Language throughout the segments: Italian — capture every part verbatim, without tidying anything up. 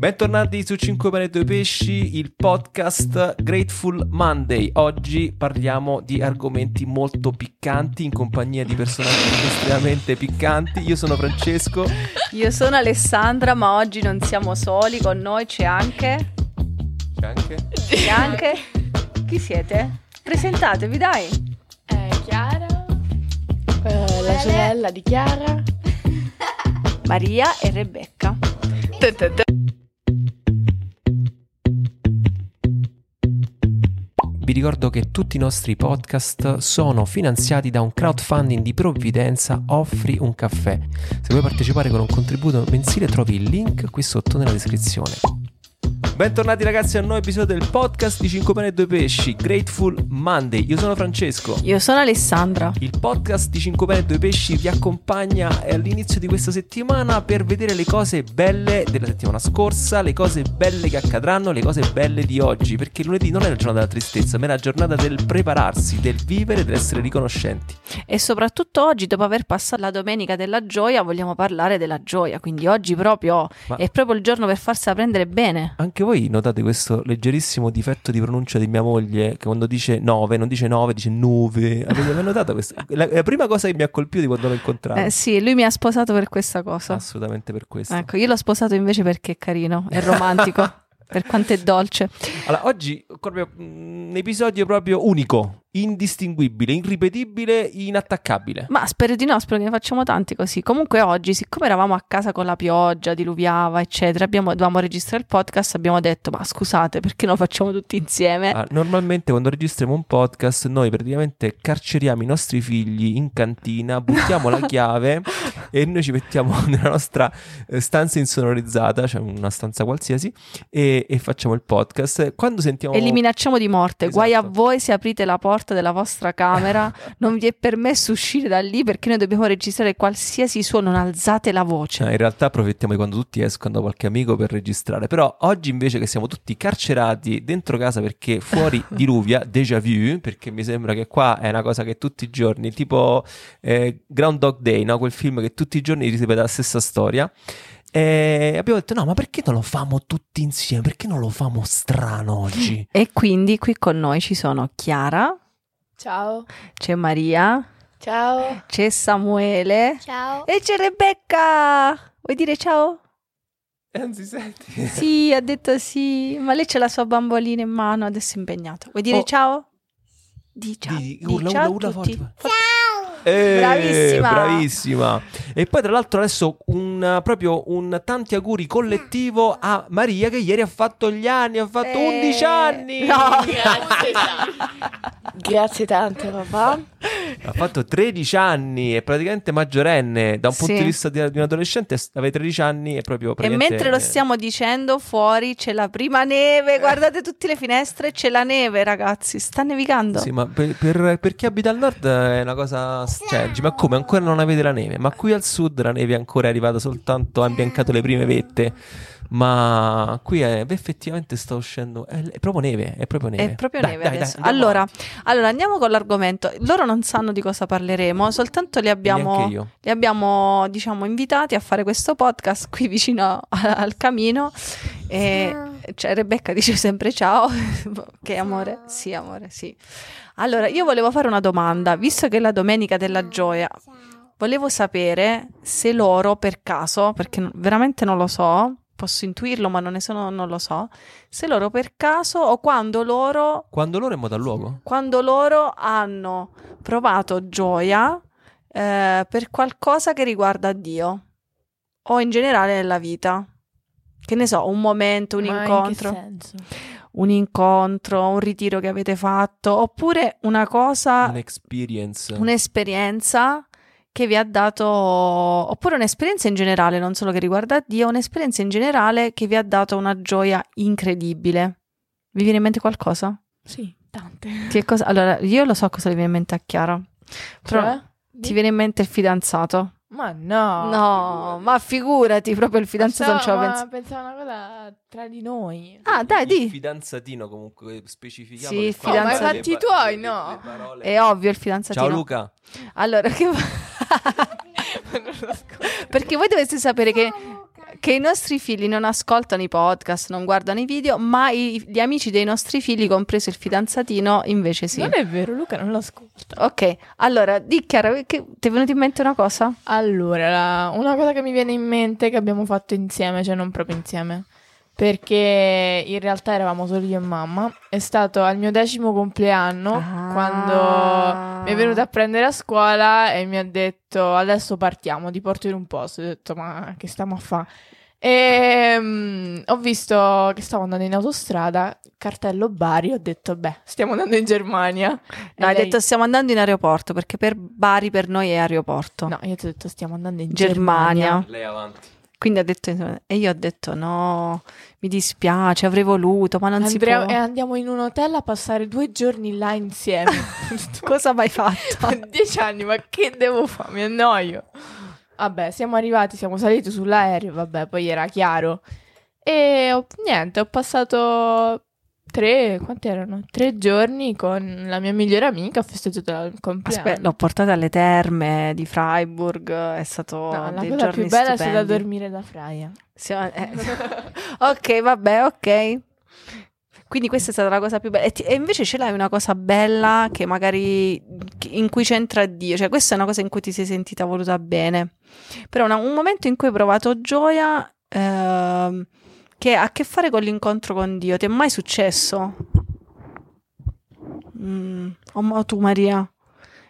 Bentornati su cinque Pani due Pesci, il podcast Grateful Monday. Oggi parliamo di argomenti molto piccanti in compagnia di personaggi estremamente piccanti. Io sono Francesco. Io sono Alessandra, ma oggi non siamo soli, con noi c'è anche... C'è anche? C'è anche? Chi siete? Presentatevi, dai! Eh, Chiara. Eh, la sorella di Chiara. Maria e Rebecca. Te, te, te. Vi ricordo che tutti i nostri podcast sono finanziati da un crowdfunding di Provvidenza, Offri un caffè. Se vuoi partecipare con un contributo mensile trovi il link qui sotto nella descrizione. Bentornati ragazzi a un nuovo episodio del podcast di cinque Pani e due Pesci, Grateful Monday. Io sono Francesco. Io sono Alessandra. Il podcast di cinque Pani e due Pesci vi accompagna all'inizio di questa settimana per vedere le cose belle della settimana scorsa, le cose belle che accadranno, le cose belle di oggi, perché lunedì non è la giornata della tristezza, ma è la giornata del prepararsi, del vivere, dell'essere riconoscenti. E soprattutto oggi, dopo aver passato la domenica della gioia, vogliamo parlare della gioia, quindi oggi proprio ma... è proprio il giorno per farsela prendere bene. Anche voi notate questo leggerissimo difetto di pronuncia di mia moglie, che quando dice nove non dice nove, dice nove. Avete mai notato questo? La, la prima cosa che mi ha colpito di quando l'ho incontrato. Eh, sì, lui mi ha sposato per questa cosa. Assolutamente per questo. Ecco, io l'ho sposato invece perché è carino, è romantico, per quanto è dolce. Allora, oggi proprio un episodio proprio unico, indistinguibile, irripetibile, inattaccabile. Ma spero di no, spero che ne facciamo tanti così. Comunque oggi, siccome eravamo a casa con la pioggia, diluviava eccetera, abbiamo, dovevamo registrare il podcast, abbiamo detto ma scusate perché non facciamo tutti insieme? Ah, normalmente quando registriamo un podcast noi praticamente carceriamo i nostri figli in cantina, buttiamo la chiave e noi ci mettiamo nella nostra stanza insonorizzata, cioè una stanza qualsiasi, e, e facciamo il podcast. Quando sentiamo... E li minacciamo di morte. Esatto. Guai a voi se aprite la porta della vostra camera, non vi è permesso uscire da lì perché noi dobbiamo registrare qualsiasi suono, non alzate la voce. No, in realtà approfittiamo di quando tutti escono da qualche amico per registrare, però oggi invece che siamo tutti carcerati dentro casa perché fuori diluvia, déjà vu, perché mi sembra che qua è una cosa che tutti i giorni, tipo eh, Groundhog Day, no? Quel film che tutti i giorni ripete la stessa storia. E abbiamo detto no, ma perché non lo famo tutti insieme? Perché non lo famo strano oggi? E quindi qui con noi ci sono Chiara. Ciao. C'è Maria. Ciao. C'è Samuele. Ciao. E c'è Rebecca. Vuoi dire ciao? Non si sente. Sì, ha detto sì. Ma lei c'ha la sua bambolina in mano, adesso è impegnata. Vuoi dire oh. ciao? Di ciao. Di, di, urla, ciao urla, urla, tutti. Forte. Ciao. Eh, bravissima. Bravissima. E poi tra l'altro adesso un proprio un tanti auguri collettivo a Maria che ieri ha fatto gli anni, ha fatto eh. undici anni. No. Grazie. Grazie tanto papà. Ha fatto tredici anni, è praticamente maggiorenne. Da un sì. punto di vista di, di un adolescente aveva tredici anni è proprio praticamente... E mentre lo stiamo dicendo fuori c'è la prima neve. Guardate tutte le finestre, c'è la neve ragazzi. Sta nevicando. Sì, ma per, per, per chi abita al nord è una cosa... Cioè, ma come? Ancora non avete la neve? Ma qui al sud la neve è ancora arrivata soltanto, ha imbiancato le prime vette. Ma qui è, beh, effettivamente sta uscendo, è, è proprio neve, è proprio neve. È proprio dai, neve dai, adesso. Dai, allora, allora andiamo con l'argomento. Loro non sanno di cosa parleremo, soltanto li abbiamo, li abbiamo diciamo invitati a fare questo podcast qui vicino a, al camino. E, cioè, Rebecca dice sempre ciao. Che amore, sì amore, sì. Allora io volevo fare una domanda, visto che è la domenica della gioia. Volevo sapere se loro per caso, perché veramente non lo so, posso intuirlo ma non ne sono, non lo so, se loro per caso o quando loro... Quando loro è moda al luogo? Quando loro hanno provato gioia eh, per qualcosa che riguarda Dio o in generale nella vita. Che ne so, un momento, un ma incontro. In che senso? Un incontro, un ritiro che avete fatto oppure una cosa... Un'experience. Un'esperienza... che vi ha dato, oppure un'esperienza in generale, non solo che riguarda Dio, un'esperienza in generale che vi ha dato una gioia incredibile. Vi viene in mente qualcosa? Sì, tante. Che cosa? Allora, io lo so cosa le viene in mente a Chiara. Però cioè? Ti viene in mente il fidanzato? Ma no. No, figurati. Ma figurati, proprio il fidanzato pensavo, non ce la penso. Pensavo una cosa tra di noi. Ah, dai, di. Il fidanzatino comunque specifichiamo. Sì, il fidanzatino. Ma i fatti tuoi, no. Le, le è ovvio il fidanzatino. Ciao Luca. Allora che perché voi dovete sapere che che i nostri figli non ascoltano i podcast, non guardano i video, ma i, gli amici dei nostri figli, compreso il fidanzatino, invece sì. Non è vero, Luca non l'ascolta. Ok, allora di Chiara, che ti è venuta in mente una cosa? Allora, una cosa che mi viene in mente che abbiamo fatto insieme, cioè non proprio insieme, perché in realtà eravamo solo io e mamma, è stato al mio decimo compleanno, ah. quando mi è venuta a prendere a scuola e mi ha detto adesso partiamo, ti porto in un posto, ho detto ma che stiamo a fare? E um, ho visto che stavo andando in autostrada, cartello Bari, ho detto beh, stiamo andando in Germania. No, hai lei... detto stiamo andando in aeroporto, perché per Bari per noi è aeroporto. No, io ti ho detto stiamo andando in Germania. Germania. Lei avanti. Quindi ha detto, e io ho detto no, mi dispiace, avrei voluto, ma non Andrea, si può. E andiamo in un hotel a passare due giorni là insieme. Cosa mai fatto? Dieci anni, ma che devo fare? Mi annoio. Vabbè, siamo arrivati, siamo saliti sull'aereo, vabbè, poi era chiaro. E ho, niente, ho passato tre, quanti erano? Tre giorni con la mia migliore amica, ho festeggiato il compleanno. Aspetta, l'ho portata alle terme di Freiburg, è stato no, dei giorni stupendi. La cosa più bella è stata dormire da Fraia. Siamo, eh. ok, vabbè, ok. Quindi questa è stata la cosa più bella. E, ti, e invece ce l'hai una cosa bella che magari in cui c'entra Dio, cioè questa è una cosa in cui ti sei sentita voluta bene, però una, un momento in cui hai provato gioia eh, che ha a che fare con l'incontro con Dio. Ti è mai successo? Mm, o oh, tu Maria?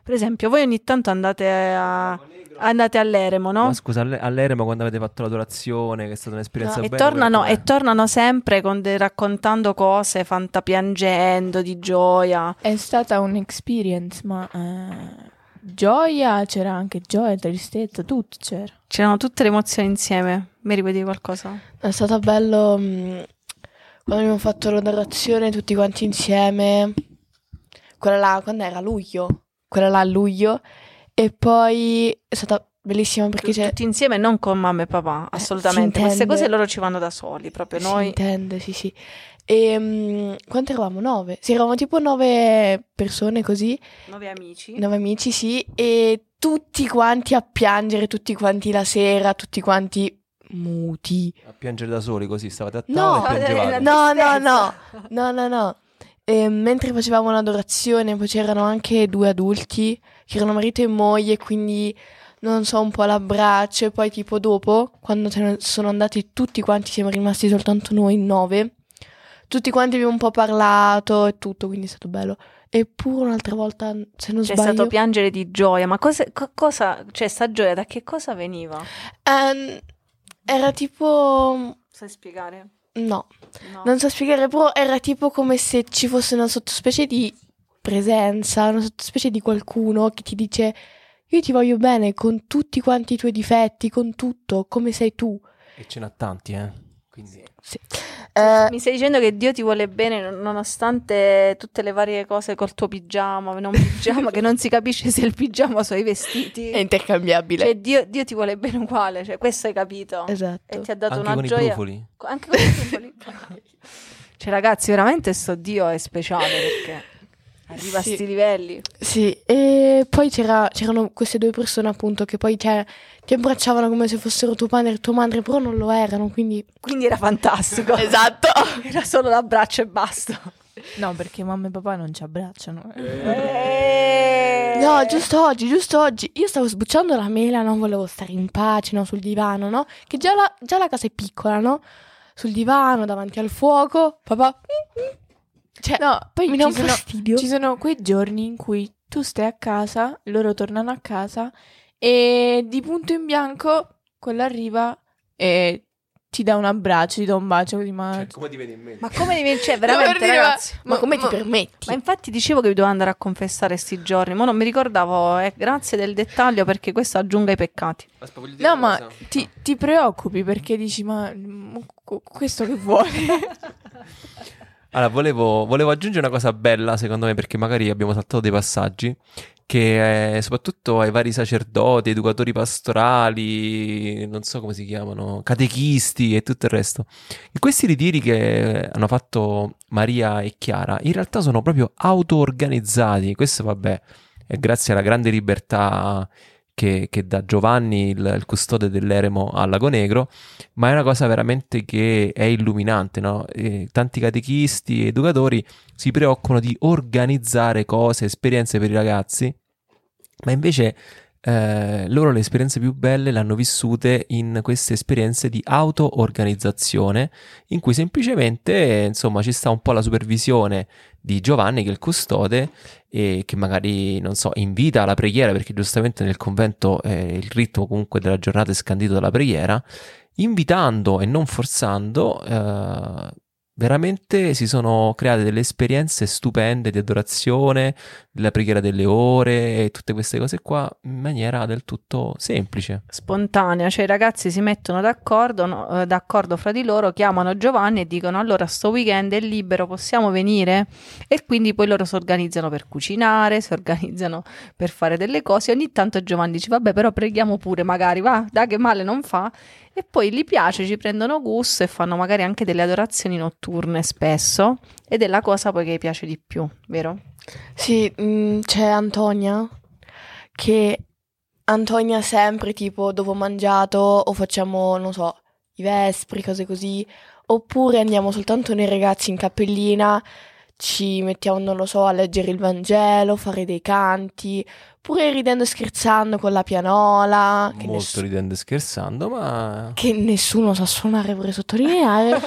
Per esempio, voi ogni tanto andate a... andate all'eremo, no? Ma scusa, all'eremo quando avete fatto l'adorazione, che è stata un'esperienza no, bella. E tornano, e tornano sempre con de- raccontando cose, fantapiangendo di gioia. È stata un'experience, ma eh, gioia, c'era anche gioia, tristezza, tutto c'era. C'erano tutte le emozioni insieme. Mi ripeti qualcosa? È stato bello mh, quando abbiamo fatto l'adorazione tutti quanti insieme. Quella là, quando era luglio? Quella là a luglio. E poi è stata bellissima perché c'è... Tutti insieme, non con mamma e papà, assolutamente. Eh, Queste cose loro ci vanno da soli, proprio noi... Si intende, sì, sì. E um, quanti eravamo? Nove? Sì, eravamo tipo nove persone così. Nove amici. Nove amici, sì. E tutti quanti a piangere, tutti quanti la sera, tutti quanti... muti. A piangere da soli così, stavate a tavola e piangevate. No, no, no, no, no, no. E mentre facevamo un'adorazione, poi c'erano anche due adulti che erano marito e moglie, quindi non so, un po' l'abbraccio. E poi tipo dopo, quando sono andati tutti quanti, siamo rimasti soltanto noi nove, tutti quanti abbiamo un po' parlato e tutto, quindi è stato bello. Eppure un'altra volta, se non c'è sbaglio, c'è stato piangere di gioia. Ma cosa, co- cosa cioè sta gioia da che cosa veniva? Um, era tipo... sai spiegare? No. no, non so spiegare, però era tipo come se ci fosse una sottospecie di presenza, una sottospecie di qualcuno che ti dice io ti voglio bene con tutti quanti i tuoi difetti, con tutto, come sei tu. E ce n'ha tanti, eh? Quindi... Sì. Eh, mi stai dicendo che Dio ti vuole bene nonostante tutte le varie cose col tuo pigiama, non pigiama, che non si capisce se il pigiama o so i vestiti. È intercambiabile. Cioè Dio, Dio ti vuole bene uguale, cioè questo hai capito. Esatto. E ti ha dato anche una con gioia. I brufoli. Anche con i brufoli. Cioè ragazzi, veramente sto Dio è speciale perché arriva a sì. sti livelli. Sì, e poi c'era, c'erano queste due persone appunto che poi ti abbracciavano come se fossero tuo padre e tua madre, però non lo erano, quindi... Quindi era fantastico. Esatto. Era solo l'abbraccio e basta. No, perché mamma e papà non ci abbracciano. Eh. No, giusto oggi, giusto oggi. Io stavo sbucciando la mela, non volevo stare in pace, no, sul divano, no? Che già la, già la casa è piccola, no? Sul divano, davanti al fuoco, papà... Cioè, no, poi mi dà un fastidio. Ci sono quei giorni in cui tu stai a casa, loro tornano a casa e di punto in bianco quello arriva e ti dà un abbraccio, ti dà un bacio così, ma... Cioè, come ti viene in mente? Ma come ti viene, cioè veramente ragazzi, ma, ma come ma, ti permetti? Ma infatti dicevo che vi dovevo andare a confessare sti giorni, ma non mi ricordavo, eh, grazie del dettaglio perché questo aggiunga i peccati. Aspetta, voglio dire no, ma ti, ti preoccupi perché dici ma questo che vuole? Allora, volevo, volevo aggiungere una cosa bella, secondo me, perché magari abbiamo saltato dei passaggi, che è soprattutto ai vari sacerdoti, educatori pastorali, non so come si chiamano, catechisti e tutto il resto. E questi ritiri che hanno fatto Maria e Chiara, in realtà sono proprio auto-organizzati. Questo, vabbè, è grazie alla grande libertà che, che dà Giovanni, il, il custode dell'eremo al Lago Negro, ma è una cosa veramente che è illuminante, no? E tanti catechisti e educatori si preoccupano di organizzare cose, esperienze per i ragazzi, ma invece eh, loro le esperienze più belle le hanno vissute in queste esperienze di auto-organizzazione, in cui semplicemente eh, insomma ci sta un po' la supervisione di Giovanni, che è il custode, e che magari, non so, invita alla preghiera, perché giustamente nel convento eh, il ritmo comunque della giornata è scandito dalla preghiera, invitando e non forzando. eh, Veramente si sono create delle esperienze stupende di adorazione, della preghiera delle ore e tutte queste cose qua in maniera del tutto semplice. Spontanea, cioè i ragazzi si mettono d'accordo, no, d'accordo fra di loro, chiamano Giovanni e dicono: allora sto weekend è libero, possiamo venire? E quindi poi loro si organizzano per cucinare, si organizzano per fare delle cose. Ogni tanto Giovanni dice: vabbè, però preghiamo pure, magari, va, dai che male non fa. E poi gli piace, ci prendono gusto e fanno magari anche delle adorazioni notturne spesso, ed è la cosa poi che piace di più, vero? Sì, mh, c'è Antonia, che Antonia sempre tipo dopo mangiato o facciamo, non so, i vespri, cose così, oppure andiamo soltanto noi ragazzi in cappellina, ci mettiamo, non lo so, a leggere il Vangelo, fare dei canti, pure ridendo e scherzando con la pianola. Molto ness- ridendo e scherzando, ma... Che nessuno sa suonare, pure sottolineare.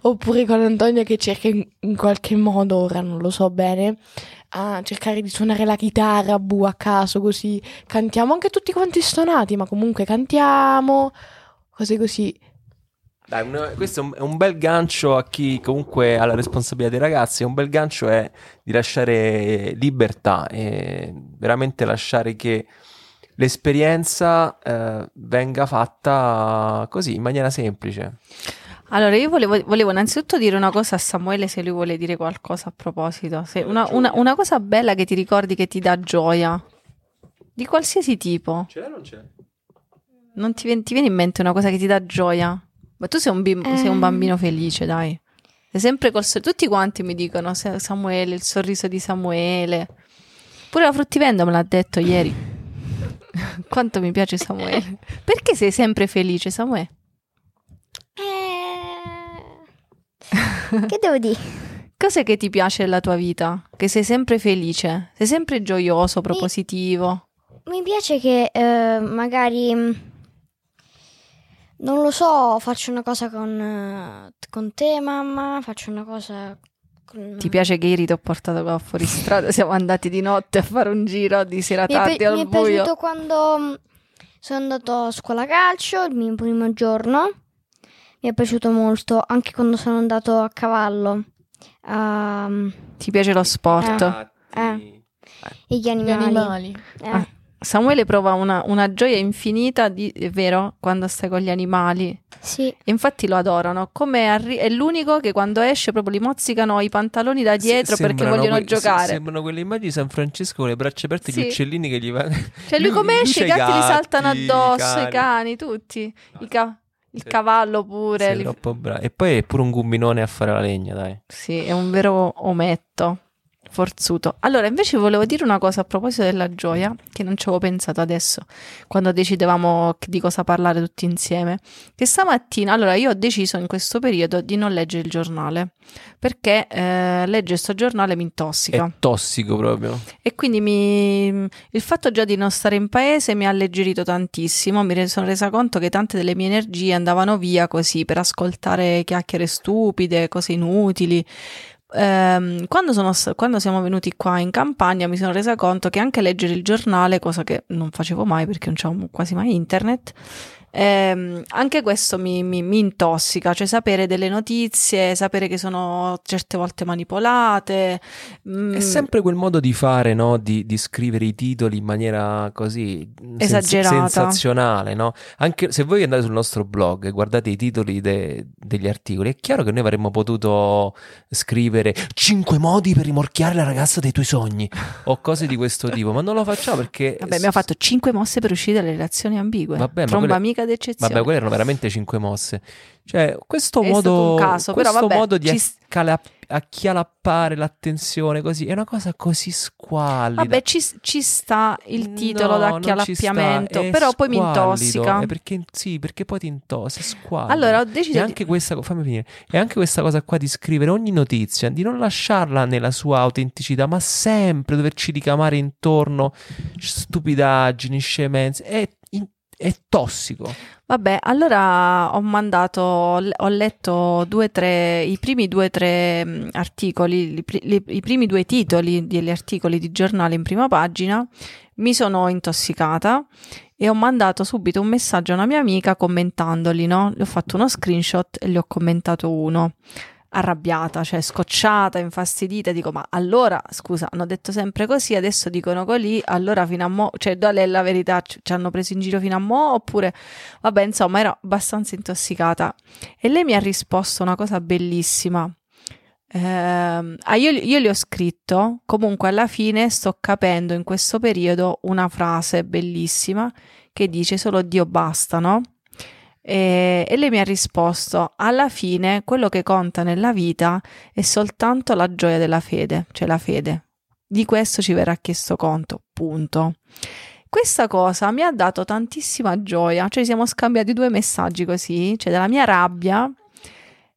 Oppure con Antonia che cerca in, in qualche modo, ora non lo so bene, a cercare di suonare la chitarra, bu, a caso, così. Cantiamo anche tutti quanti stonati, ma comunque cantiamo, cose così. Dai, un, questo è un, è un bel gancio a chi comunque ha la responsabilità dei ragazzi. Un bel gancio è di lasciare libertà, e veramente lasciare che l'esperienza eh, venga fatta così, in maniera semplice. Allora io volevo, volevo innanzitutto dire una cosa a Samuele, se lui vuole dire qualcosa a proposito. Se una, una, una cosa bella che ti ricordi che ti dà gioia, di qualsiasi tipo. C'è o non c'è? Non ti, ti viene in mente una cosa che ti dà gioia? Ma tu sei un, bim- eh. sei un bambino felice, dai. Sei sempre col sor- Tutti quanti mi dicono Samuele, il sorriso di Samuele. Pure la fruttivendita me l'ha detto ieri. Quanto mi piace Samuele. Perché sei sempre felice, Samuele? Eh... Che devo dire? Cos'è che ti piace della tua vita? Che sei sempre felice? Sei sempre gioioso, propositivo? Mi, mi piace che eh, magari... Non lo so, faccio una cosa con, con te, mamma, faccio una cosa... Con... Ti piace che ieri ti ho portato qua fuori strada, siamo andati di notte a fare un giro di sera tardi pe- al buio. Mi è piaciuto quando sono andato a scuola calcio, il mio primo giorno, mi è piaciuto molto, anche quando sono andato a cavallo. Um, Ti piace lo sport? Eh, eh, gli animali. Gli animali. Eh. Ah. Samuele prova una, una gioia infinita, di, è vero, quando stai con gli animali. Sì. Infatti lo adorano. Come arri- è l'unico che quando esce proprio li mozzicano i pantaloni da dietro, se, perché vogliono que- giocare. Se, sembrano quelle immagini di San Francesco con le braccia aperte, sì. Gli uccellini che gli vanno. Cioè lui, lui come esce, i gatti, gatti li saltano addosso, i cani, i cani tutti. No. I ca- il cavallo pure. Sei li... troppo bravo. E poi è pure un gumminone a fare la legna, dai. Sì, è un vero ometto. Forzuto. Allora invece volevo dire una cosa a proposito della gioia, che non ci avevo pensato adesso quando decidevamo di cosa parlare tutti insieme, che stamattina, allora io ho deciso in questo periodo di non leggere il giornale, perché eh, leggere sto giornale mi intossica. È tossico proprio. E quindi mi... il fatto già di non stare in paese mi ha alleggerito tantissimo, mi re- sono resa conto che tante delle mie energie andavano via così per ascoltare chiacchiere stupide, cose inutili. Quando, sono, quando siamo venuti qua in Campania mi sono resa conto che anche leggere il giornale, cosa che non facevo mai perché non c'avevo quasi mai internet, ehm, anche questo mi, mi, mi intossica, cioè sapere delle notizie, sapere che sono certe volte manipolate. Mm. È sempre quel modo di fare, no? di, di scrivere i titoli in maniera così esagerata, sens- sensazionale, no? Anche se voi andate sul nostro blog e guardate i titoli de- degli articoli, è chiaro che noi avremmo potuto scrivere cinque modi per rimorchiare la ragazza dei tuoi sogni o cose di questo tipo, ma non lo facciamo perché... Vabbè, abbiamo fatto cinque mosse per uscire dalle relazioni ambigue. Vabbè, ma quelle, l'unica d'eccezione. Vabbè, quelle erano veramente cinque mosse. Cioè, questo è modo, un caso, questo però, vabbè, modo di ci... accala... acchialappare l'attenzione così è una cosa così squallida. Vabbè, ci, ci sta il titolo, no, d'acchialappiamento, sta, però squallido, poi mi intossica. Perché, sì, perché poi ti intossica, squallido. Allora ho deciso. E anche di... questa, fammi finire, è anche questa cosa qua di scrivere ogni notizia, di non lasciarla nella sua autenticità, ma sempre doverci ricamare intorno stupidaggini, scemenze. È in, è tossico. Vabbè, allora ho mandato, ho letto due tre, i primi due tre articoli, li, li, i primi due titoli degli articoli di giornale in prima pagina, mi sono intossicata e ho mandato subito un messaggio a una mia amica commentandoli, no? Le ho fatto uno screenshot e le ho commentato uno. Arrabbiata, cioè scocciata, infastidita, dico ma allora scusa, hanno detto sempre così, adesso dicono così, allora fino a mo', cioè dov'è la verità, ci hanno preso in giro fino a mo', oppure vabbè, insomma ero abbastanza intossicata. E lei mi ha risposto una cosa bellissima. Eh, ah, io, io le ho scritto, comunque alla fine sto capendo in questo periodo una frase bellissima che dice solo Dio basta, no? E, e lei mi ha risposto: alla fine quello che conta nella vita è soltanto la gioia della fede, cioè la fede. Di questo ci verrà chiesto conto, punto. Questa cosa mi ha dato tantissima gioia, cioè siamo scambiati due messaggi così, cioè della mia rabbia,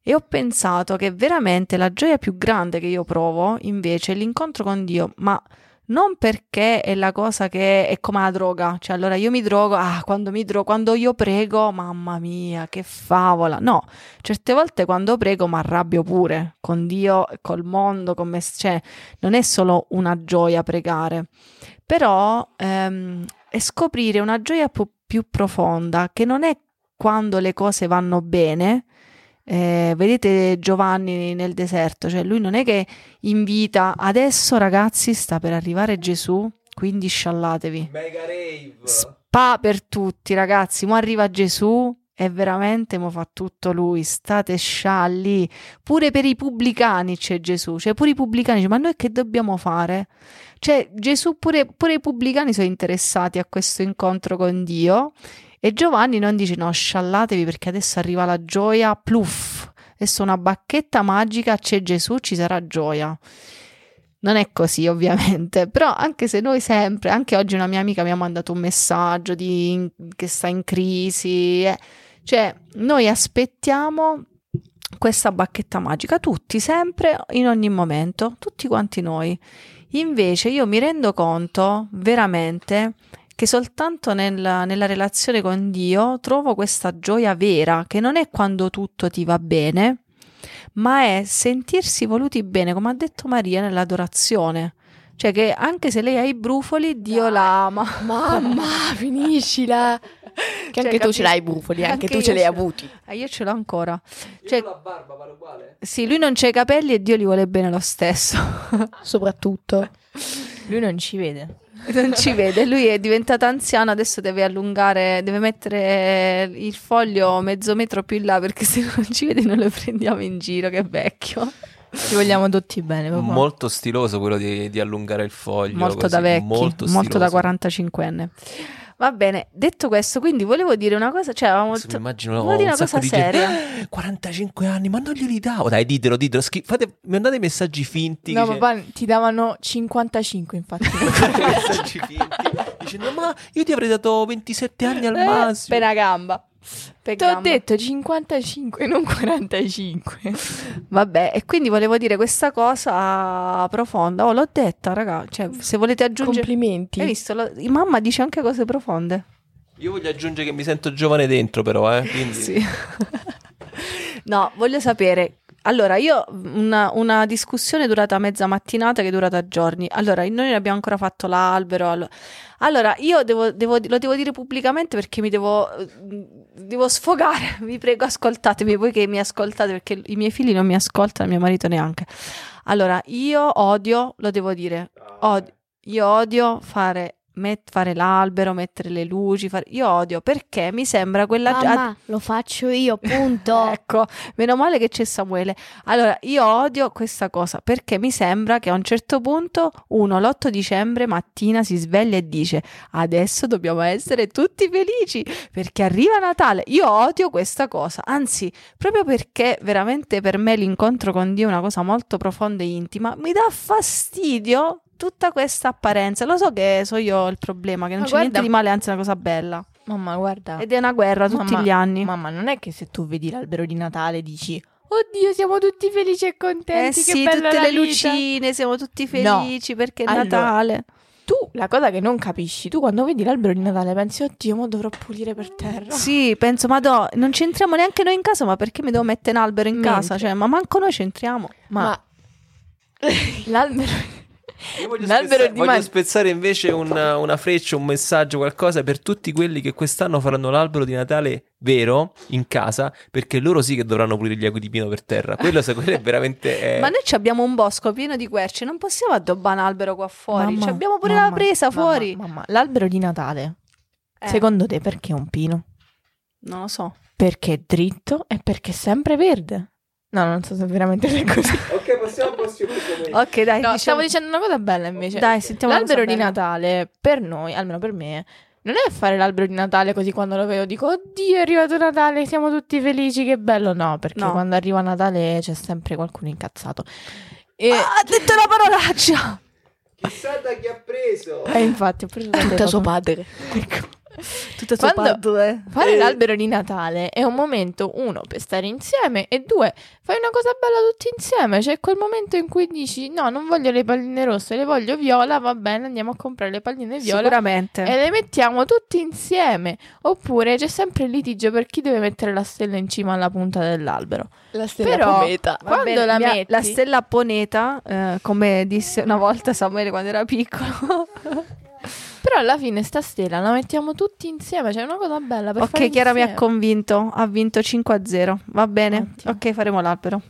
e ho pensato che veramente la gioia più grande che io provo invece è l'incontro con Dio, ma non perché è la cosa che è come la droga, cioè allora io mi drogo, ah quando mi drogo, quando io prego, mamma mia che favola, no, certe volte quando prego mi arrabbio pure con Dio, col mondo, con me, cioè non è solo una gioia pregare, però ehm, è scoprire una gioia più, più profonda, che non è quando le cose vanno bene. Eh, vedete Giovanni nel deserto, cioè lui non è che invita adesso ragazzi sta per arrivare Gesù, quindi sciallatevi, mega rave, spa per tutti ragazzi, mo arriva Gesù e veramente mo fa tutto lui, state scialli, pure per i pubblicani c'è Gesù, cioè pure i pubblicani, cioè, ma noi che dobbiamo fare? Cioè Gesù pure, pure i pubblicani sono interessati a questo incontro con Dio. E Giovanni non dice no, sciallatevi perché adesso arriva la gioia, pluff, adesso una bacchetta magica, c'è Gesù, ci sarà gioia. Non è così ovviamente, però anche se noi sempre, anche oggi una mia amica mi ha mandato un messaggio di, che sta in crisi, eh. Cioè noi aspettiamo questa bacchetta magica, tutti, sempre, in ogni momento, tutti quanti noi. Invece io mi rendo conto veramente che soltanto nella, nella relazione con Dio trovo questa gioia vera, che non è quando tutto ti va bene, ma è sentirsi voluti bene, come ha detto Maria nell'adorazione. Cioè che anche se lei ha i brufoli, Dio la ama. Mamma, finiscila! Che cioè, anche capi... tu ce l'hai i brufoli, anche, anche tu ce li hai avuti. Eh, io ce l'ho ancora. Cioè, io ho la barba, vale uguale? Sì, lui non c'ha i capelli e Dio li vuole bene lo stesso. Soprattutto. Lui non ci vede. Non ci vede, lui è diventata anziana, adesso deve allungare, deve mettere il foglio mezzo metro più in là perché se non ci vede non lo prendiamo in giro, che è vecchio. Ci vogliamo tutti bene, papà. Molto stiloso quello di, di allungare il foglio. Molto così, da vecchi, molto, molto da quarantacinquenne. Va bene, detto questo, quindi volevo dire una cosa, cioè molto, mi immagino, volevo dire un una cosa di seria. Gente, quarantacinque anni, ma non glieli davo. Dai, ditelo, ditelo, schi- fate, mi mandate messaggi finti. No, papà, cioè... ti davano cinquantacinque, infatti. Messaggi finti. Dicendo, ma io ti avrei dato ventisette anni al eh, massimo. Per una gamba. Ti ho detto cinquantacinque, non quarantacinque. Vabbè, e quindi volevo dire questa cosa profonda. Oh, l'ho detta, raga. Cioè, se volete aggiungere. Complimenti. Hai visto? Lo... Mamma dice anche cose profonde. Io voglio aggiungere che mi sento giovane dentro, però, eh. Quindi... sì. No, voglio sapere. Allora, io una, una discussione durata mezza mattinata che è durata giorni. Allora, noi non abbiamo ancora fatto l'albero. Allo... Allora, io devo, devo, lo devo dire pubblicamente perché mi devo, devo sfogare. Vi prego, ascoltatemi, voi che mi ascoltate, perché i miei figli non mi ascoltano, mio marito neanche. Allora, io odio, lo devo dire, od- io odio fare met- fare l'albero, mettere le luci, fare... io odio perché mi sembra quella mamma, già... lo faccio io, punto. Ecco, meno male che c'è Samuele. Allora, io odio questa cosa perché mi sembra che a un certo punto uno l'otto dicembre mattina si sveglia e dice adesso dobbiamo essere tutti felici perché arriva Natale. Io odio questa cosa, anzi, proprio perché veramente per me l'incontro con Dio è una cosa molto profonda e intima, mi dà fastidio tutta questa apparenza. Lo so che so io il problema, che non ma c'è guarda, niente di male, anzi è una cosa bella. Mamma, guarda. Ed è una guerra mamma, tutti gli anni. Mamma, non è che se tu vedi l'albero di Natale dici oddio, siamo tutti felici e contenti, eh che sì, bella tutte la le vita. Lucine, siamo tutti felici no. perché è allora, Natale. Tu, la cosa che non capisci, tu quando vedi l'albero di Natale pensi oddio, mo dovrò pulire per terra. Sì, penso, ma do, non c'entriamo neanche noi in casa, ma perché mi devo mettere un albero in Mentre. casa? Cioè, ma manco noi c'entriamo. Ma, ma... l'albero... Io voglio, spezza- di voglio man- spezzare invece una, una freccia, un messaggio, qualcosa per tutti quelli che quest'anno faranno l'albero di Natale vero in casa, perché loro sì che dovranno pulire gli acqui di pino per terra. Quello, quello è veramente è... ma noi abbiamo un bosco pieno di querce, non possiamo addobbare un albero qua fuori, mamma, abbiamo pure mamma, la presa mamma, fuori mamma, mamma. L'albero di Natale eh. secondo te perché è un pino? Non lo so. Perché è dritto e perché è sempre verde. No, non so se veramente è così. Ok, possiamo prossimo. Ok, dai. No, diciamo... Stavo dicendo una cosa bella invece. Dai, sentiamo. L'albero di Natale per noi, almeno per me, non è fare l'albero di Natale così quando lo vedo dico oddio, è arrivato Natale, siamo tutti felici, che bello. No, perché no. Quando arriva Natale c'è sempre qualcuno incazzato. E... ah, ha detto una parolaccia. Chissà da chi ha preso. Eh, infatti, ho preso da suo padre. Ecco. Tutto quando eh. fare l'albero di Natale è un momento, uno, per stare insieme e due, fai una cosa bella tutti insieme. C'è quel momento in cui dici no, non voglio le palline rosse, le voglio viola, va bene, andiamo a comprare le palline viola sicuramente e le mettiamo tutti insieme. Oppure c'è sempre il litigio per chi deve mettere la stella in cima alla punta dell'albero, la stella però, poneta quando bene, la mia, metti la stella poneta eh, come disse una volta Samuele quando era piccolo. Però alla fine sta stella la mettiamo tutti insieme, c'è cioè una cosa bella per fare. Ok, Chiara insieme. Mi ha convinto, ha vinto cinque a zero, va bene. Ottimo. Ok, faremo l'albero.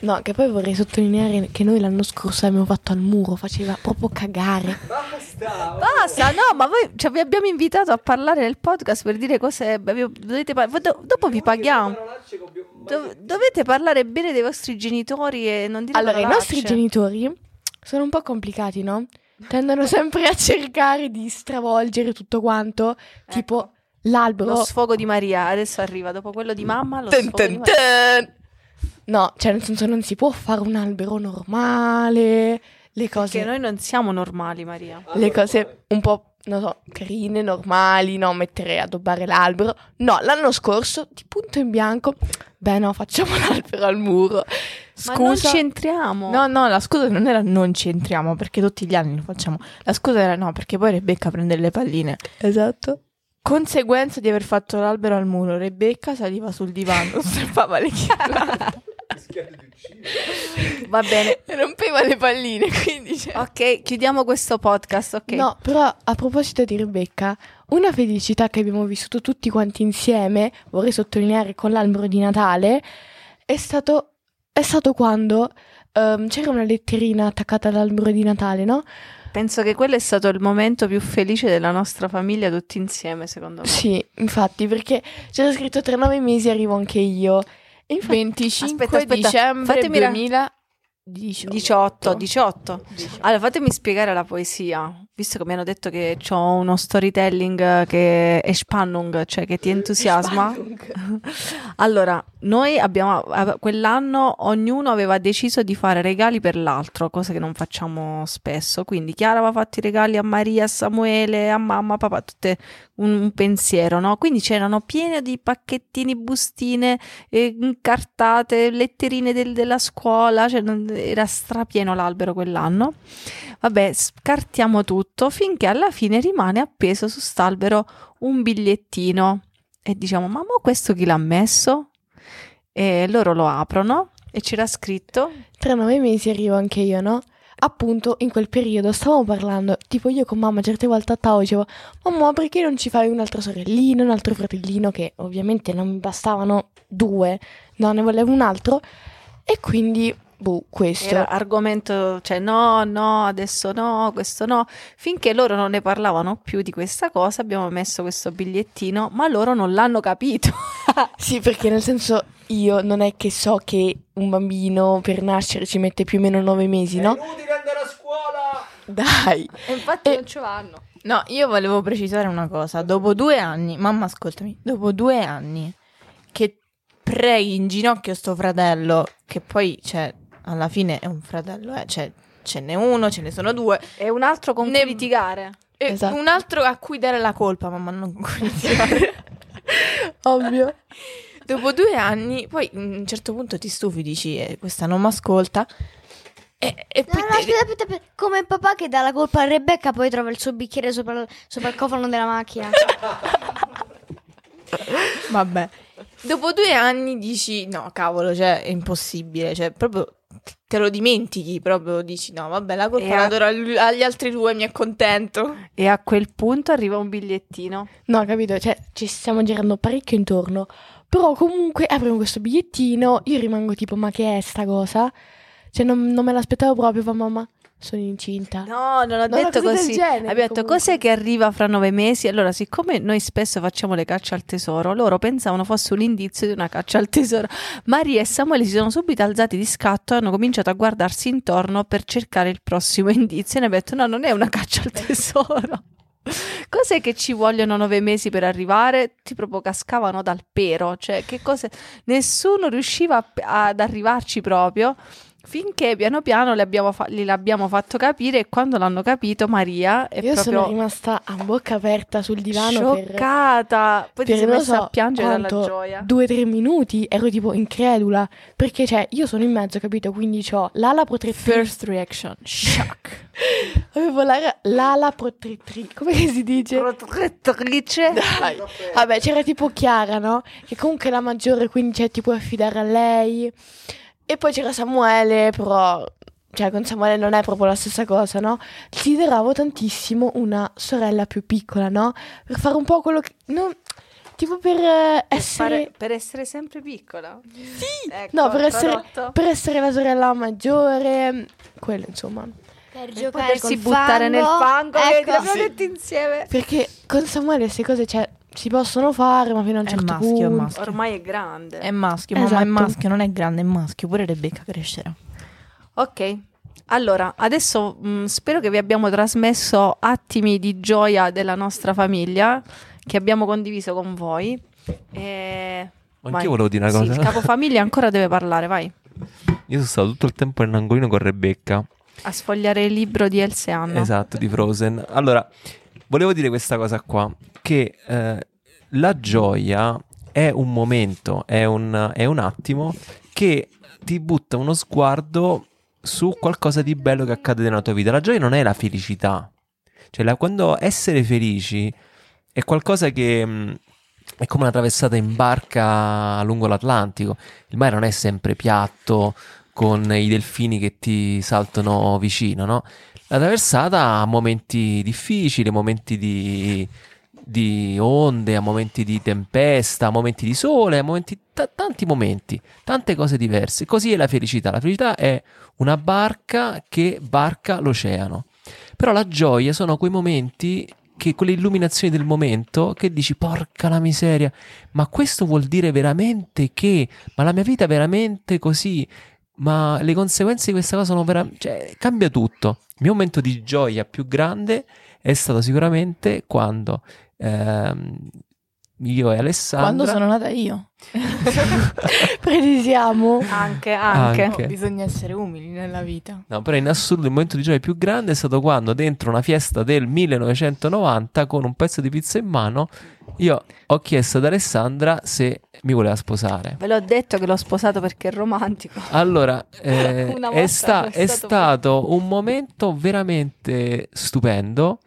No, che poi vorrei sottolineare che noi l'anno scorso abbiamo fatto al muro, faceva proprio cagare. Basta! Oh. Basta, no, ma voi cioè, vi abbiamo invitato a parlare nel podcast per dire cose, dovete par- do- dopo vi paghiamo. Do- dovete parlare bene dei vostri genitori e non dire allora, parolacce. I nostri genitori sono un po' complicati, no? Tendono sempre a cercare di stravolgere tutto quanto, ecco. Tipo l'albero. Lo sfogo di Maria, adesso arriva, dopo quello di mamma lo sfogo di Maria. No, cioè nel senso non si può fare un albero normale, le cose... Perché noi non siamo normali, Maria. Le cose un po', non so, carine, normali, no? Mettere, addobbare l'albero. No, l'anno scorso, di punto in bianco, beh no, facciamo l'albero al muro. Scusa. Ma non c'entriamo. No, no, la scusa non era non c'entriamo, perché tutti gli anni lo facciamo. La scusa era no, perché poi Rebecca prende le palline. Esatto. Conseguenza di aver fatto l'albero al muro, Rebecca saliva sul divano, strappava le chiavi. Va bene, rompeva le palline, quindi cioè... Ok, chiudiamo questo podcast, ok. No, però a proposito di Rebecca, una felicità che abbiamo vissuto tutti quanti insieme, vorrei sottolineare con l'albero di Natale, è stato è stato quando um, c'era una letterina attaccata all'albero di Natale, no? Penso che quello è stato il momento più felice della nostra famiglia tutti insieme, secondo me. Sì, infatti, perché c'era scritto tra nove mesi arrivo anche io. Infatti, venticinque aspetta, aspetta, dicembre duemiladiciotto Allora fatemi spiegare la poesia, visto che mi hanno detto che c'ho uno storytelling che è spannung, cioè che ti entusiasma. Allora noi abbiamo quell'anno ognuno aveva deciso di fare regali per l'altro, cosa che non facciamo spesso, quindi Chiara aveva fatto i regali a Maria, a Samuele, a mamma, a papà, tutte un pensiero, no? Quindi c'erano piene di pacchettini, bustine, eh, cartate, letterine del, della scuola, cioè non, era strapieno l'albero quell'anno. Vabbè, scartiamo tutto finché alla fine rimane appeso su st'albero un bigliettino e diciamo ma mo questo chi l'ha messo? E loro lo aprono e c'era scritto tra nove mesi arrivo anche io, no? Appunto in quel periodo stavamo parlando, tipo io con mamma certe volte a tavola dicevo mamma perché non ci fai un'altra sorellina, un altro fratellino, che ovviamente non mi bastavano due, no, ne volevo un altro, e quindi boh, questo era argomento, cioè no, no, adesso no, questo no, finché loro non ne parlavano più di questa cosa. Abbiamo messo questo bigliettino, ma loro non l'hanno capito. Sì, perché nel senso, io non è che so che un bambino per nascere ci mette più o meno nove mesi, no? È inutile andare a scuola! Dai! E infatti e... non ci vanno. No, io volevo precisare una cosa. Dopo due anni, mamma ascoltami, dopo due anni che preghi in ginocchio sto fratello, che poi, cioè, alla fine è un fratello, eh? Cioè, ce n'è uno, ce ne sono due. E un altro con ne... cui litigare. E esatto. Un altro a cui dare la colpa, mamma, non con cui litigare. Ovvio. Dopo due anni, poi a un certo punto ti stufi, dici, eh, questa non mi ascolta. E, e no, poi no, te... aspetta, aspetta, come il papà che dà la colpa a Rebecca, poi trova il suo bicchiere sopra, sopra il cofano della macchina. Vabbè. Dopo due anni dici, no, cavolo, cioè, è impossibile, cioè, proprio... Te lo dimentichi, proprio dici no vabbè, la colpa la do a... agli altri due, mi accontento. E a quel punto arriva un bigliettino. No, capito, cioè ci stiamo girando parecchio intorno. Però comunque avremo questo bigliettino. Io rimango tipo, ma che è sta cosa? Cioè non, non me l'aspettavo proprio. Fa mamma, sono incinta. No, non ho non detto così genere. Abbiamo detto, cos'è che arriva fra nove mesi? Allora, siccome noi spesso facciamo le cacce al tesoro, loro pensavano fosse un indizio di una caccia al tesoro. Maria e Samuele si sono subito alzati di scatto e hanno cominciato a guardarsi intorno per cercare il prossimo indizio. E ne abbiamo detto, no, non è una caccia al tesoro. Cos'è che ci vogliono nove mesi per arrivare? Ti proprio cascavano dal pero. Cioè, che cose? Nessuno riusciva a, ad arrivarci proprio. Finché piano piano le abbiamo fa- l'abbiamo fatto capire, e quando l'hanno capito Maria è io proprio... sono rimasta a bocca aperta sul divano, scioccata, per... poi per ti sei messa so a piangere quanto, dalla gioia. Due o tre minuti ero tipo incredula, perché cioè io sono in mezzo, capito? Quindi ho l'ala protettrice. First reaction, shock. Avevo la, l'ala protettrice, come si dice? Protettrice. Dai. Vabbè, c'era tipo Chiara, no? Che comunque è la maggiore, quindi cioè, ti puoi affidare a lei. E poi c'era Samuele, però, cioè con Samuele non è proprio la stessa cosa, no? Desideravo tantissimo una sorella più piccola, no? Per fare un po' quello che... No, tipo per, per essere... Fare, per essere sempre piccola? Sì! Ecco, no, per essere, per essere la sorella maggiore, quello insomma. Per giocare potersi buttare fango, nel fango, ecco, e li abbiamo detto insieme. Perché con Samuele queste cose, cioè... si possono fare, ma fino a un certo maschio, punto. È maschio. Ormai è grande. È maschio, esatto. Ma è maschio, non è grande, è maschio. Pure Rebecca crescerà. Ok, allora, adesso mh, spero che vi abbiamo trasmesso attimi di gioia della nostra famiglia, che abbiamo condiviso con voi. E... anch'io volevo dire una cosa. Sì, il capofamiglia ancora deve parlare, vai. Io sono stato tutto il tempo in angolino con Rebecca. A sfogliare il libro di Elsa e Anna. Esatto, di Frozen. Allora... volevo dire questa cosa qua, che eh, la gioia è un momento, è un, è un attimo che ti butta uno sguardo su qualcosa di bello che accade nella tua vita. La gioia non è la felicità, cioè la, quando essere felici è qualcosa che mh, è come una traversata in barca lungo l'Atlantico. Il mare non è sempre piatto con i delfini che ti saltano vicino, no? La traversata ha momenti difficili, momenti di, di onde, a momenti di tempesta, a momenti di sole, a momenti, t- tanti momenti, tante cose diverse. Così è la felicità. La felicità è una barca che barca l'oceano. Però la gioia sono quei momenti, che quelle illuminazioni del momento che dici porca la miseria, ma questo vuol dire veramente che, ma la mia vita è veramente così, ma le conseguenze di questa cosa sono veramente, cioè, cambia tutto. Il mio momento di gioia più grande è stato sicuramente quando ehm, io e Alessandra... Quando sono nata io. Precisiamo. Anche, anche. anche. No, bisogna essere umili nella vita. No, però in assoluto il momento di gioia più grande è stato quando dentro una fiesta del millenovecentonovanta, con un pezzo di pizza in mano, io ho chiesto ad Alessandra se mi voleva sposare. Ve l'ho detto che l'ho sposato perché è romantico. Allora, eh, è, sta- è stato, stato un momento veramente stupendo,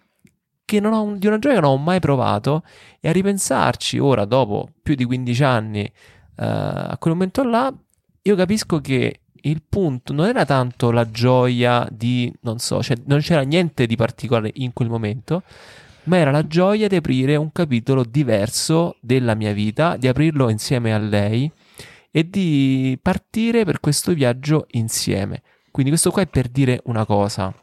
che non ho, di una gioia che non ho mai provato, e a ripensarci ora, dopo più di quindici anni, eh, a quel momento là, io capisco che il punto non era tanto la gioia di, non so, cioè non c'era niente di particolare in quel momento, ma era la gioia di aprire un capitolo diverso della mia vita, di aprirlo insieme a lei, e di partire per questo viaggio insieme. Quindi questo qua è per dire una cosa,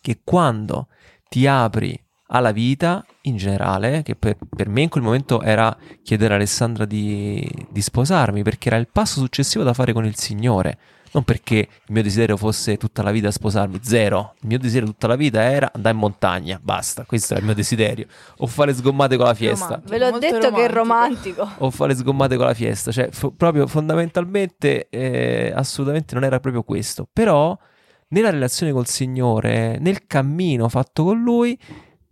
che quando ti apri alla vita in generale, che per, per me in quel momento era chiedere a Alessandra di, di sposarmi, perché era il passo successivo da fare con il Signore, non perché il mio desiderio fosse tutta la vita sposarmi, zero, il mio desiderio tutta la vita era andare in montagna, basta, questo era il mio desiderio, o fare sgommate con la fiesta, ve l'ho detto romantico. Che è romantico, o fare sgommate con la fiesta, cioè f- proprio fondamentalmente eh, assolutamente non era proprio questo, però nella relazione col Signore, nel cammino fatto con Lui,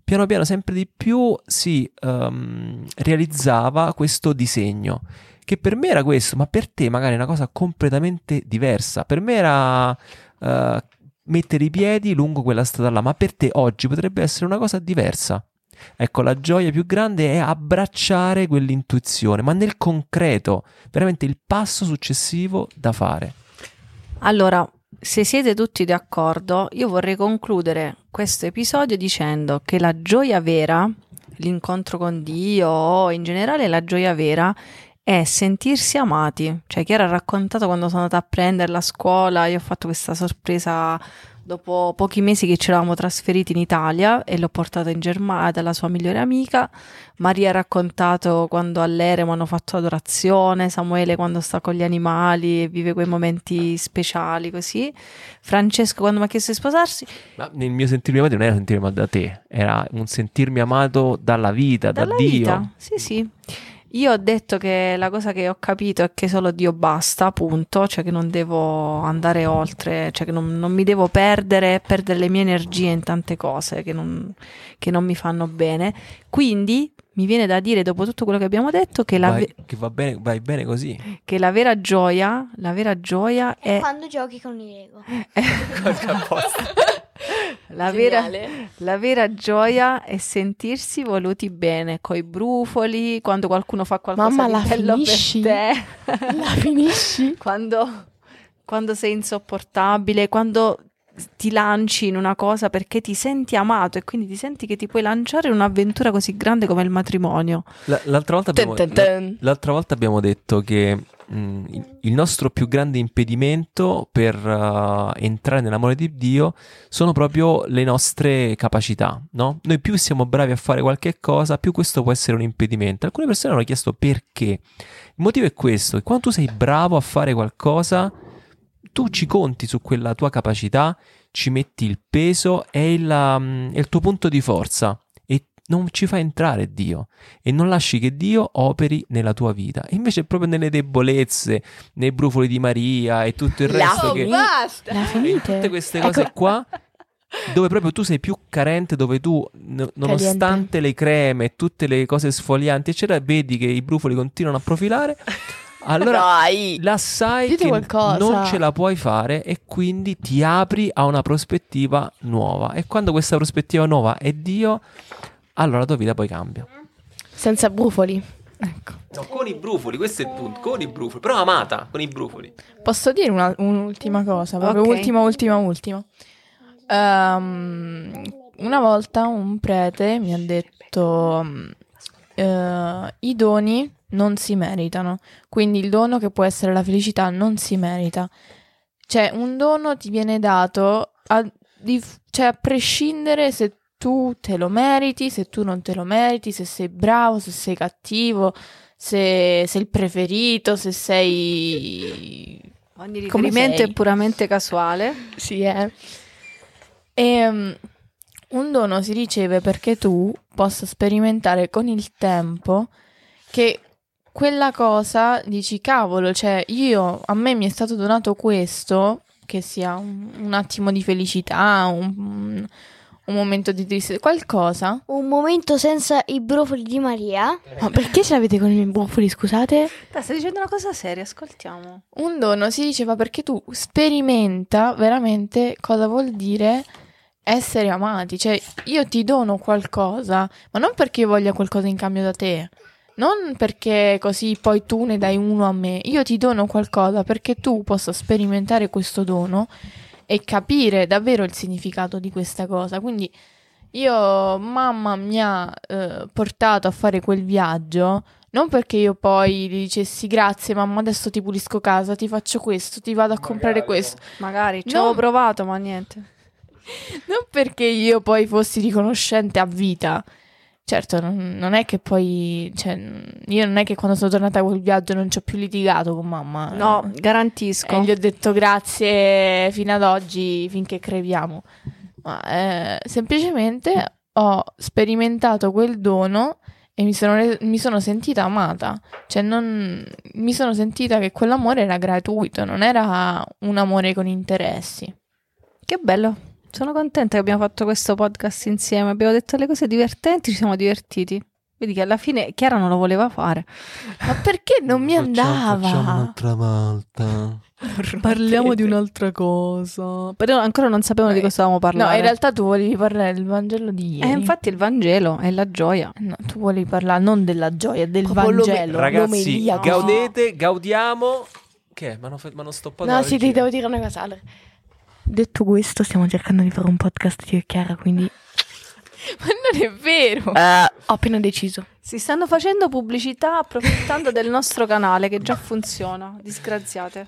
piano piano sempre di più si um, realizzava questo disegno, che per me era questo, ma per te magari è una cosa completamente diversa. Per me era uh, mettere i piedi lungo quella strada là, ma per te oggi potrebbe essere una cosa diversa. Ecco, la gioia più grande è abbracciare quell'intuizione, ma nel concreto, veramente il passo successivo da fare. Allora, se siete tutti d'accordo, io vorrei concludere questo episodio dicendo che la gioia vera, l'incontro con Dio o in generale la gioia vera, è sentirsi amati. Cioè, Chiara ha raccontato quando sono andata a prenderla a scuola, io ho fatto questa sorpresa dopo pochi mesi che ci eravamo trasferiti in Italia e l'ho portata in Germania dalla sua migliore amica. Maria ha raccontato quando all'eremo hanno fatto l'adorazione, Samuele quando sta con gli animali e vive quei momenti speciali così, Francesco quando mi ha chiesto di sposarsi. Ma nel mio sentirmi amato non era sentirmi amato da te, era un sentirmi amato dalla vita, dalla da Dio. Vita. Sì, sì. Io ho detto che la cosa che ho capito è che solo Dio basta, punto, cioè che non devo andare oltre, cioè che non, non mi devo perdere, perdere le mie energie in tante cose che non, che non mi fanno bene. Quindi mi viene da dire, dopo tutto quello che abbiamo detto, che la vai, che va bene, vai bene così, che la vera gioia, la vera gioia è, è quando giochi con i Lego. La vera, la vera gioia è sentirsi voluti bene, coi brufoli, quando quando qualcuno fa qualcosa Mamma, di bello finisci? Per te. La finisci? Quando, quando sei insopportabile, quando ti lanci in una cosa perché ti senti amato e quindi ti senti che ti puoi lanciare in un'avventura così grande come il matrimonio. La, l'altra, volta abbiamo, ten, ten, ten. La, l'altra volta abbiamo detto che mh, il nostro più grande impedimento per uh, entrare nell'amore di Dio sono proprio le nostre capacità, no? Noi più siamo bravi a fare qualche cosa, più questo può essere un impedimento. Alcune persone hanno chiesto perché. Il motivo è questo, che quando tu sei bravo a fare qualcosa, tu ci conti su quella tua capacità, ci metti il peso, è il, um, è il tuo punto di forza e non ci fa entrare Dio e non lasci che Dio operi nella tua vita. E invece proprio nelle debolezze, nei brufoli di Maria e tutto il resto no, che basta. In tutte queste cose ecco. qua dove proprio tu sei più carente, dove tu n- nonostante Caliente. Le creme e tutte le cose sfolianti eccetera, vedi che i brufoli continuano a profilare. Allora Dai. la sai Dite che qualcosa. non ce la puoi fare e quindi ti apri a una prospettiva nuova e quando questa prospettiva nuova è Dio, allora la tua vita poi cambia. Senza brufoli. Ecco. No, con i brufoli, questo è il punto, con i brufoli, però amata con i brufoli. Posso dire una, un'ultima cosa, proprio okay. ultima, ultima, ultima. Um, una volta un prete mi ha detto uh, i doni non si meritano, quindi il dono che può essere la felicità non si merita, cioè un dono ti viene dato a, dif- cioè a prescindere se tu te lo meriti, se tu non te lo meriti, se sei bravo, se sei cattivo, se sei il preferito, se sei ogni riferimento sei. È puramente casuale, sì è e, um, un dono si riceve perché tu possa sperimentare con il tempo che quella cosa dici cavolo, cioè io a me mi è stato donato questo, che sia un, un attimo di felicità, un, un, un momento di tristezza, qualcosa, un momento senza i brufoli di Maria. Ma perché ce l'avete con i brufoli, scusate? Dai, stai dicendo una cosa seria, ascoltiamo. Un dono si diceva perché tu sperimenta veramente cosa vuol dire essere amati, cioè io ti dono qualcosa, ma non perché io voglia qualcosa in cambio da te. Non perché così poi tu ne dai uno a me, io ti dono qualcosa perché tu possa sperimentare questo dono e capire davvero il significato di questa cosa. Quindi io, mamma mi ha eh, portato a fare quel viaggio, Non perché io poi gli dicessi grazie mamma adesso ti pulisco casa, ti faccio questo, ti vado a magari. comprare questo. Magari ci avevo provato ma niente. Non perché io poi fossi riconoscente a vita. Certo, non, non è che poi, cioè, io non è che quando sono tornata a quel viaggio non ci ho più litigato con mamma. No, garantisco. E gli ho detto grazie fino ad oggi, finché creviamo. Ma eh, semplicemente ho sperimentato quel dono e mi sono, mi sono sentita amata. Cioè, non, mi sono sentita che quell'amore era gratuito, non era un amore con interessi. Che bello. Sono contenta che abbiamo fatto questo podcast insieme, abbiamo detto le cose divertenti, ci siamo divertiti. Vedi che alla fine Chiara non lo voleva fare. Ma perché non mi andava? Facciamo, facciamo un'altra volta. Parliamo di un'altra cosa. Però ancora non sapevamo eh, di cosa stavamo parlando. No, in realtà tu volevi parlare del Vangelo di ieri. Eh, infatti il Vangelo è la gioia. No, tu volevi parlare non della gioia, del Proprio Vangelo. L'ome- Ragazzi, no. gaudete, gaudiamo. Che? Ma non, fe- ma non sto parlando. No, sì, ti devo dire una cosa. Allora. Detto questo, stiamo cercando di fare un podcast io e Chiara, quindi... Ma non è vero! Uh, ho appena deciso. Si stanno facendo pubblicità approfittando del nostro canale, che già funziona. Disgraziate.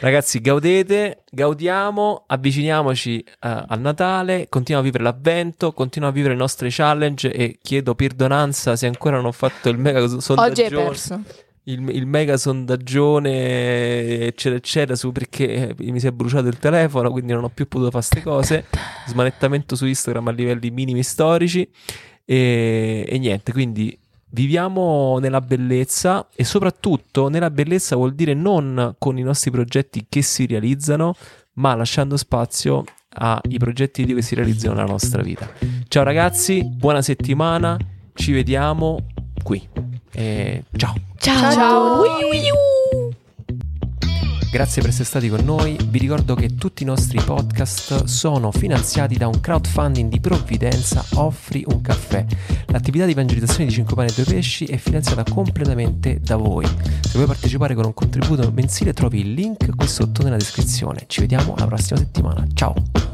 Ragazzi, gaudete, gaudiamo, avviciniamoci uh, al Natale, continuiamo a vivere l'avvento, continuiamo a vivere le nostre challenge e chiedo perdonanza se ancora non ho fatto il mega sondaggio. Oggi hai perso. Il, il mega sondaggione eccetera eccetera su perché mi si è bruciato il telefono, quindi non ho più potuto fare queste cose, smanettamento su Instagram a livelli minimi storici e, e niente, quindi viviamo nella bellezza e soprattutto nella bellezza vuol dire non con i nostri progetti che si realizzano ma lasciando spazio ai progetti che si realizzano nella nostra vita. Ciao ragazzi, buona settimana, ci vediamo qui. Eh, ciao. Ciao, ciao. Grazie per essere stati con noi. Vi ricordo che tutti i nostri podcast sono finanziati da un crowdfunding di Provvidenza Offri un caffè. L'attività di evangelizzazione di cinque Pani due Pesci è finanziata completamente da voi. Se vuoi partecipare con un contributo mensile trovi il link qui sotto nella descrizione. Ci vediamo la prossima settimana. Ciao.